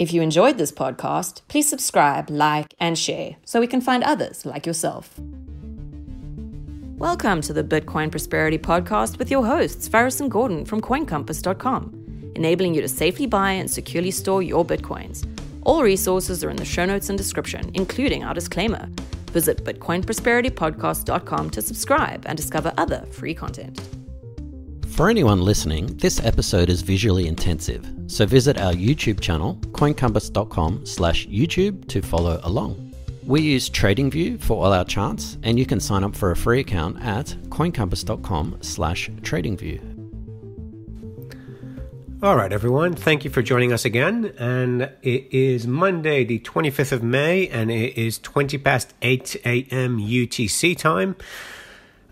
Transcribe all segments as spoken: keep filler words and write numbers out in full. If you enjoyed this podcast, please subscribe, like, and share so we can find others like yourself. Welcome to the Bitcoin Prosperity Podcast with your hosts, Faris and Gordon from Coin Compass dot com, enabling you to safely buy and securely store your Bitcoins. All resources are in the show notes and description, including our disclaimer. Visit Bitcoin Prosperity Podcast dot com to subscribe and discover other free content. For anyone listening, this episode is visually intensive, so visit our YouTube channel, Coin Compass dot com slash YouTube, to follow along. We use TradingView for all our charts, and you can sign up for a free account at Coin Compass dot com slash TradingView. All right, everyone, thank you for joining us again. And it is Monday, the twenty-fifth of May, and it is twenty past eight a.m. U T C time.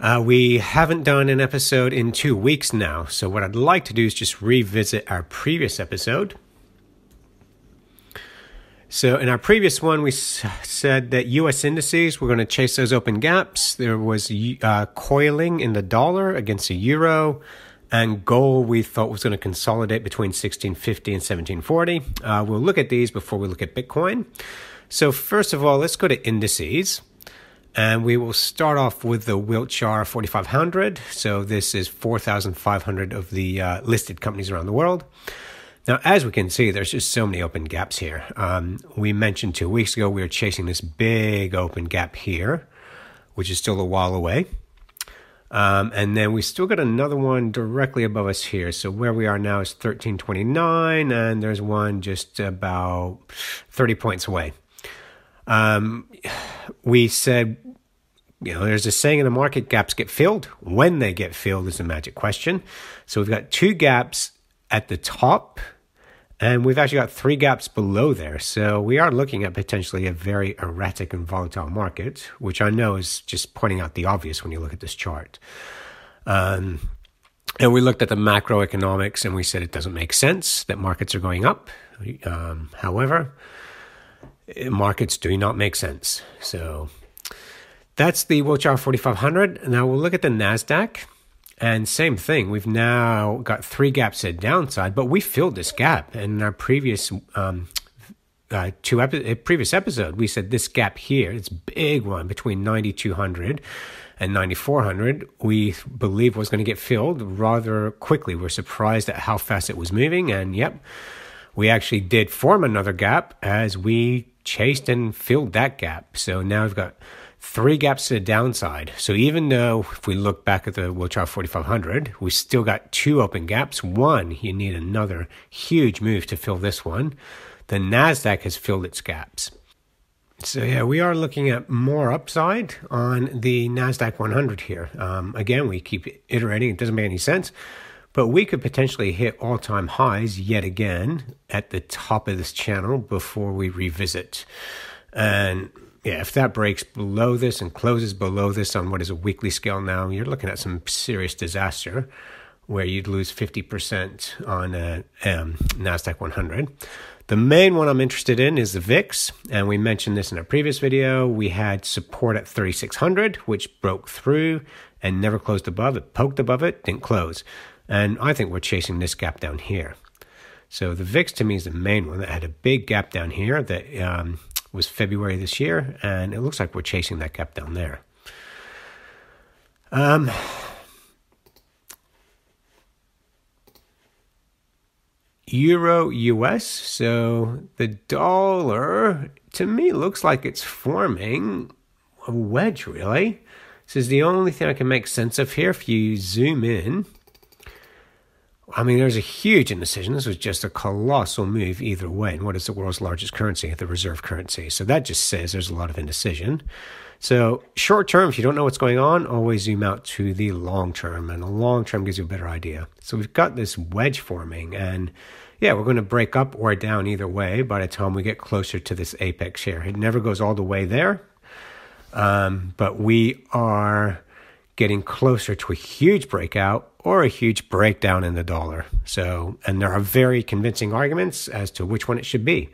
Uh, we haven't done an episode in two weeks now, so what I'd like to do is just revisit our previous episode. So in our previous one, we s- said that U S indices, we're going to chase those open gaps. There was uh, coiling in the dollar against the euro, and gold we thought was going to consolidate between sixteen fifty and seventeen forty. Uh, we'll look at these before we look at Bitcoin. So first of all, let's go to indices. And we will start off with the Wilshire forty-five hundred. So this is four thousand five hundred of the uh, listed companies around the world. Now, as we can see, there's just so many open gaps here. Um, we mentioned two weeks ago we were chasing this big open gap here, which is still a while away. Um, and then we still got another one directly above us here. So where we are now is thirteen twenty-nine, and there's one just about thirty points away. Um, we said, you know, there's a saying in the market, gaps get filled. When they get filled is the magic question. So we've got two gaps at the top, and we've actually got three gaps below there. So we are looking at potentially a very erratic and volatile market, which I know is just pointing out the obvious when you look at this chart. Um, and we looked at the macroeconomics, and we said it doesn't make sense that markets are going up. Um, however... markets do not make sense. So that's the Wilshire forty-five hundred. Now we'll look at the NASDAQ. And same thing. We've now got three gaps at downside, but we filled this gap. In our previous um, uh, two ep- previous episode, we said this gap here, it's big one between ninety-two hundred and ninety-four hundred, we believe was going to get filled rather quickly. We're surprised at how fast it was moving. And yep, we actually did form another gap as we chased and filled that gap. So now we've got three gaps to the downside. So even though if we look back at the Wilshire forty-five hundred, we still got two open gaps. One, you need another huge move to fill this one. The NASDAQ has filled its gaps. So yeah, we are looking at more upside on the NASDAQ one hundred here. Um, again, we keep iterating. It doesn't make any sense. But we could potentially hit all-time highs yet again at the top of this channel before we revisit. And yeah, if that breaks below this and closes below this on what is a weekly scale now, you're looking at some serious disaster where you'd lose fifty percent on a um, NASDAQ one hundred. The main one I'm interested in is the V I X, and we mentioned this in our previous video. We had support at thirty-six hundred, which broke through and never closed above. It poked above it, didn't close. And I think we're chasing this gap down here. So the V I X to me is the main one that had a big gap down here that um, was February this year. And it looks like we're chasing that gap down there. Um, Euro U S. So the dollar to me looks like it's forming a wedge, really. This is the only thing I can make sense of here if you zoom in. I mean, there's a huge indecision. This was just a colossal move either way. And what is the world's largest currency? The reserve currency. So that just says there's a lot of indecision. So short term, if you don't know what's going on, always zoom out to the long term. And the long term gives you a better idea. So we've got this wedge forming. And yeah, we're going to break up or down either way by the time we get closer to this apex here. It never goes all the way there. Um, but we are getting closer to a huge breakout or a huge breakdown in the dollar. So, and there are very convincing arguments as to which one it should be.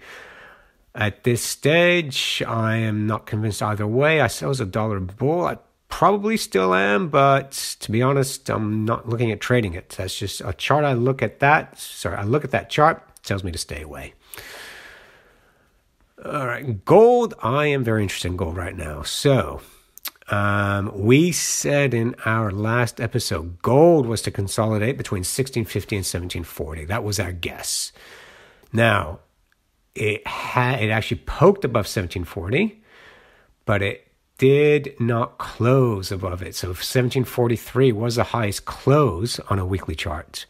At this stage, I am not convinced either way. I said it was a dollar bull. I probably still am, but to be honest, I'm not looking at trading it. That's just a chart I look at that. Sorry, I look at that chart, it tells me to stay away. All right, gold. I am very interested in gold right now. So um, we said in our last episode, gold was to consolidate between sixteen fifty and seventeen forty. That was our guess. Now, it had it actually poked above seventeen forty, but it did not close above it. So seventeen forty-three was the highest close on a weekly chart.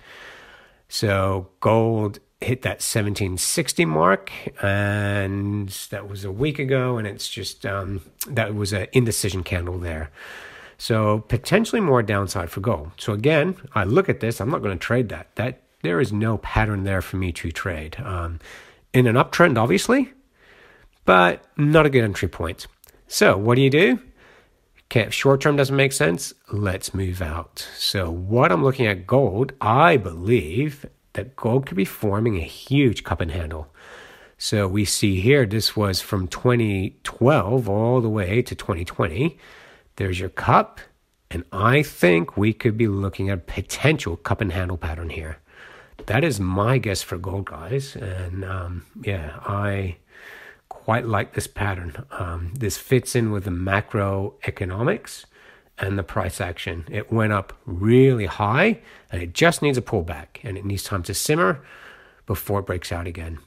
So gold hit that seventeen sixty mark, and that was a week ago, and it's just um, that was an indecision candle there. So potentially more downside for gold. So again, I look at this, I'm not going to trade that. That there is no pattern there for me to trade. Um, in an uptrend, obviously, but not a good entry point. So what do you do? Okay, short term doesn't make sense. Let's move out. So what I'm looking at gold, I believe that gold could be forming a huge cup and handle. So we see here, this was from twenty twelve all the way to twenty twenty. There's your cup. And I think we could be looking at a potential cup and handle pattern here. That is my guess for gold, guys. And um, yeah, I quite like this pattern. Um, this fits in with the macroeconomics and the price action. It went up really high, and it just needs a pullback, and it needs time to simmer before it breaks out again.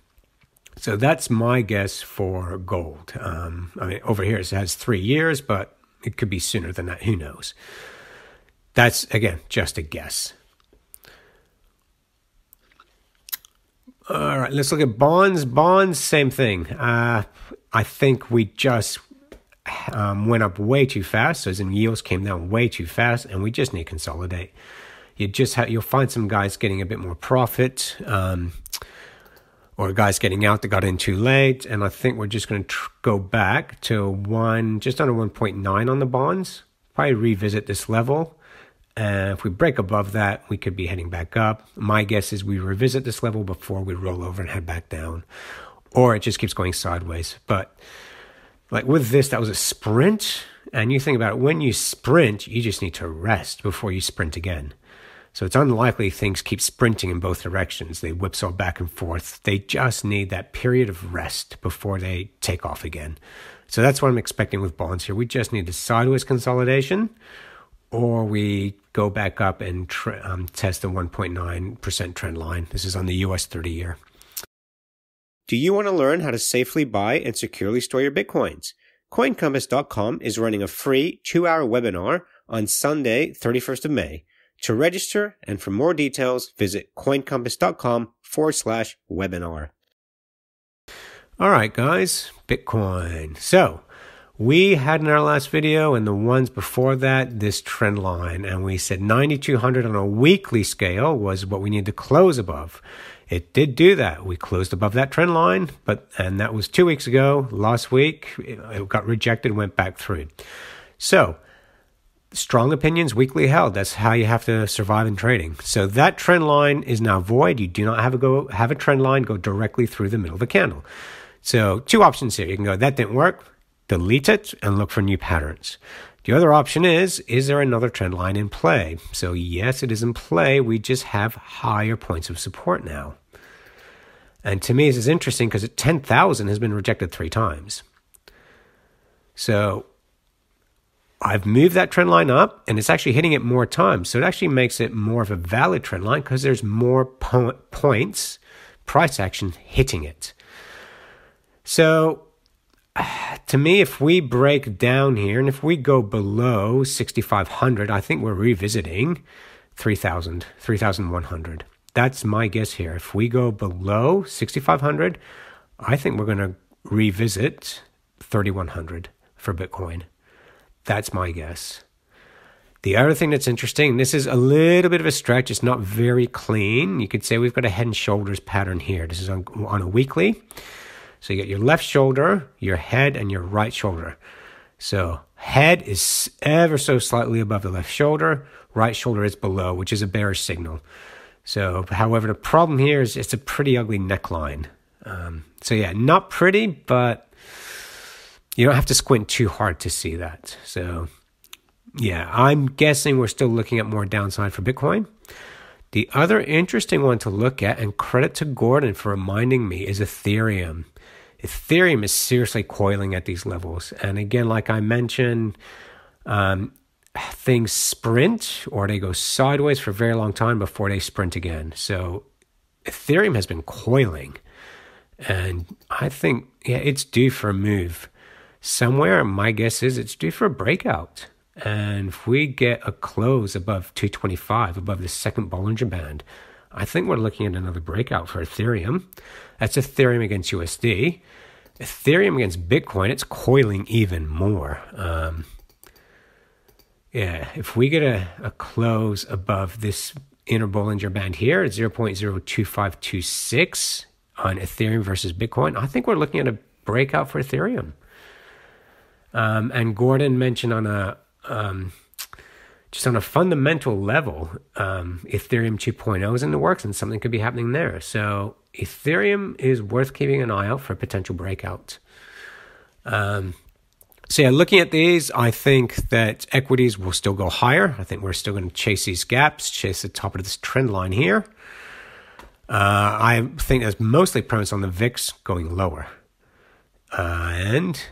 So that's my guess for gold. Um, I mean, over here it has three years, but it could be sooner than that. Who knows? That's, again, just a guess. All right, let's look at bonds. Bonds, same thing. Uh, I think we just um, went up way too fast. So as in yields came down way too fast, and we just need to consolidate. You just have, you'll find some guys getting a bit more profit, um, or guys getting out that got in too late. And I think we're just going to tr- go back to one, just under one point nine on the bonds. Probably revisit this level. And uh, if we break above that, we could be heading back up. My guess is we revisit this level before we roll over and head back down. Or it just keeps going sideways. But like with this, that was a sprint. And you think about it, when you sprint, you just need to rest before you sprint again. So it's unlikely things keep sprinting in both directions. They whipsaw back and forth. They just need that period of rest before they take off again. So that's what I'm expecting with bonds here. We just need a sideways consolidation, or we go back up and tr- um, test the one point nine percent trend line. This is on the U S thirty-year. Do you want to learn how to safely buy and securely store your Bitcoins? Coin Compass dot com is running a free two-hour webinar on Sunday, thirty-first of May. To register and for more details, visit coincompass.com forward slash webinar. All right, guys, Bitcoin. So we had in our last video and the ones before that, this trend line. And we said ninety-two hundred on a weekly scale was what we need to close above. It did do that. We closed above that trend line, but and that was two weeks ago. Last week, it got rejected, went back through. So strong opinions, weekly held. That's how you have to survive in trading. So that trend line is now void. You do not have a go have a trend line go directly through the middle of the candle. So two options here. You can go, that didn't work. Delete it and look for new patterns. The other option is, is there another trend line in play? So yes, it is in play. We just have higher points of support now. And to me, this is interesting because at ten thousand has been rejected three times. So I've moved that trend line up and it's actually hitting it more times. So it actually makes it more of a valid trend line because there's more po- points, price action hitting it. So to me, if we break down here and if we go below sixty-five hundred, I think we're revisiting three thousand, three thousand one hundred. That's my guess here. If we go below sixty-five hundred, I think we're going to revisit thirty-one hundred for Bitcoin. That's my guess. The other thing that's interesting, this is a little bit of a stretch. It's not very clean. You could say we've got a head and shoulders pattern here. This is on, on a weekly. So you get your left shoulder, your head, and your right shoulder. So head is ever so slightly above the left shoulder. Right shoulder is below, which is a bearish signal. So, however, the problem here is it's a pretty ugly neckline. Um, so, yeah, not pretty, but you don't have to squint too hard to see that. So, yeah, I'm guessing we're still looking at more downside for Bitcoin. The other interesting one to look at, and credit to Gordon for reminding me, is Ethereum. Ethereum is seriously coiling at these levels. And again, like I mentioned, um, things sprint or they go sideways for a very long time before they sprint again. So Ethereum has been coiling. And I think, yeah, it's due for a move somewhere. My guess is it's due for a breakout. And if we get a close above two twenty-five, above the second Bollinger Band, I think we're looking at another breakout for Ethereum. That's Ethereum against U S D. Ethereum against Bitcoin, it's coiling even more. Um, yeah, if we get a, a close above this inner Bollinger Band here at zero point zero two five two six on Ethereum versus Bitcoin, I think we're looking at a breakout for Ethereum. Um, and Gordon mentioned on a... Um, Just on a fundamental level, um, Ethereum two point oh is in the works and something could be happening there. So Ethereum is worth keeping an eye out for a potential breakout. Um, so yeah, looking at these, I think that equities will still go higher. I think we're still going to chase these gaps, chase the top of this trend line here. Uh, I think that's mostly premised on the V I X going lower. Uh, and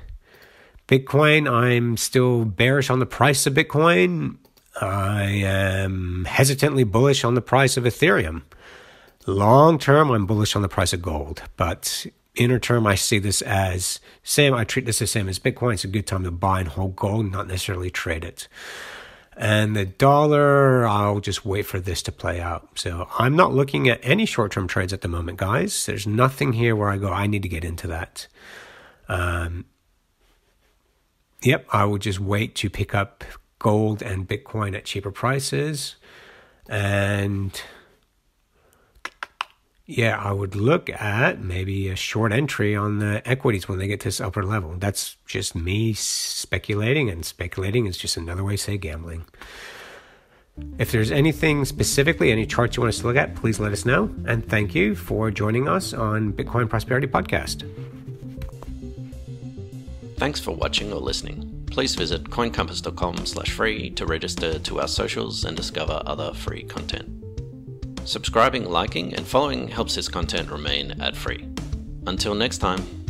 Bitcoin, I'm still bearish on the price of Bitcoin. I am hesitantly bullish on the price of Ethereum. Long term, I'm bullish on the price of gold. But inner term, I see this as same. I treat this the same as Bitcoin. It's a good time to buy and hold gold, not necessarily trade it. And the dollar, I'll just wait for this to play out. So I'm not looking at any short-term trades at the moment, guys. There's nothing here where I go, I need to get into that. Um, yep, I will just wait to pick up gold and Bitcoin at cheaper prices. And yeah, I would look at maybe a short entry on the equities when they get to this upper level. That's just me speculating, and speculating is just another way to say gambling. If there's anything specifically, any charts you want us to look at, please let us know. And thank you for joining us on Bitcoin Prosperity Podcast. Thanks for watching or listening. Please visit coin compass dot com slash free to register to our socials and discover other free content. Subscribing, liking, and following helps this content remain ad-free. Until next time.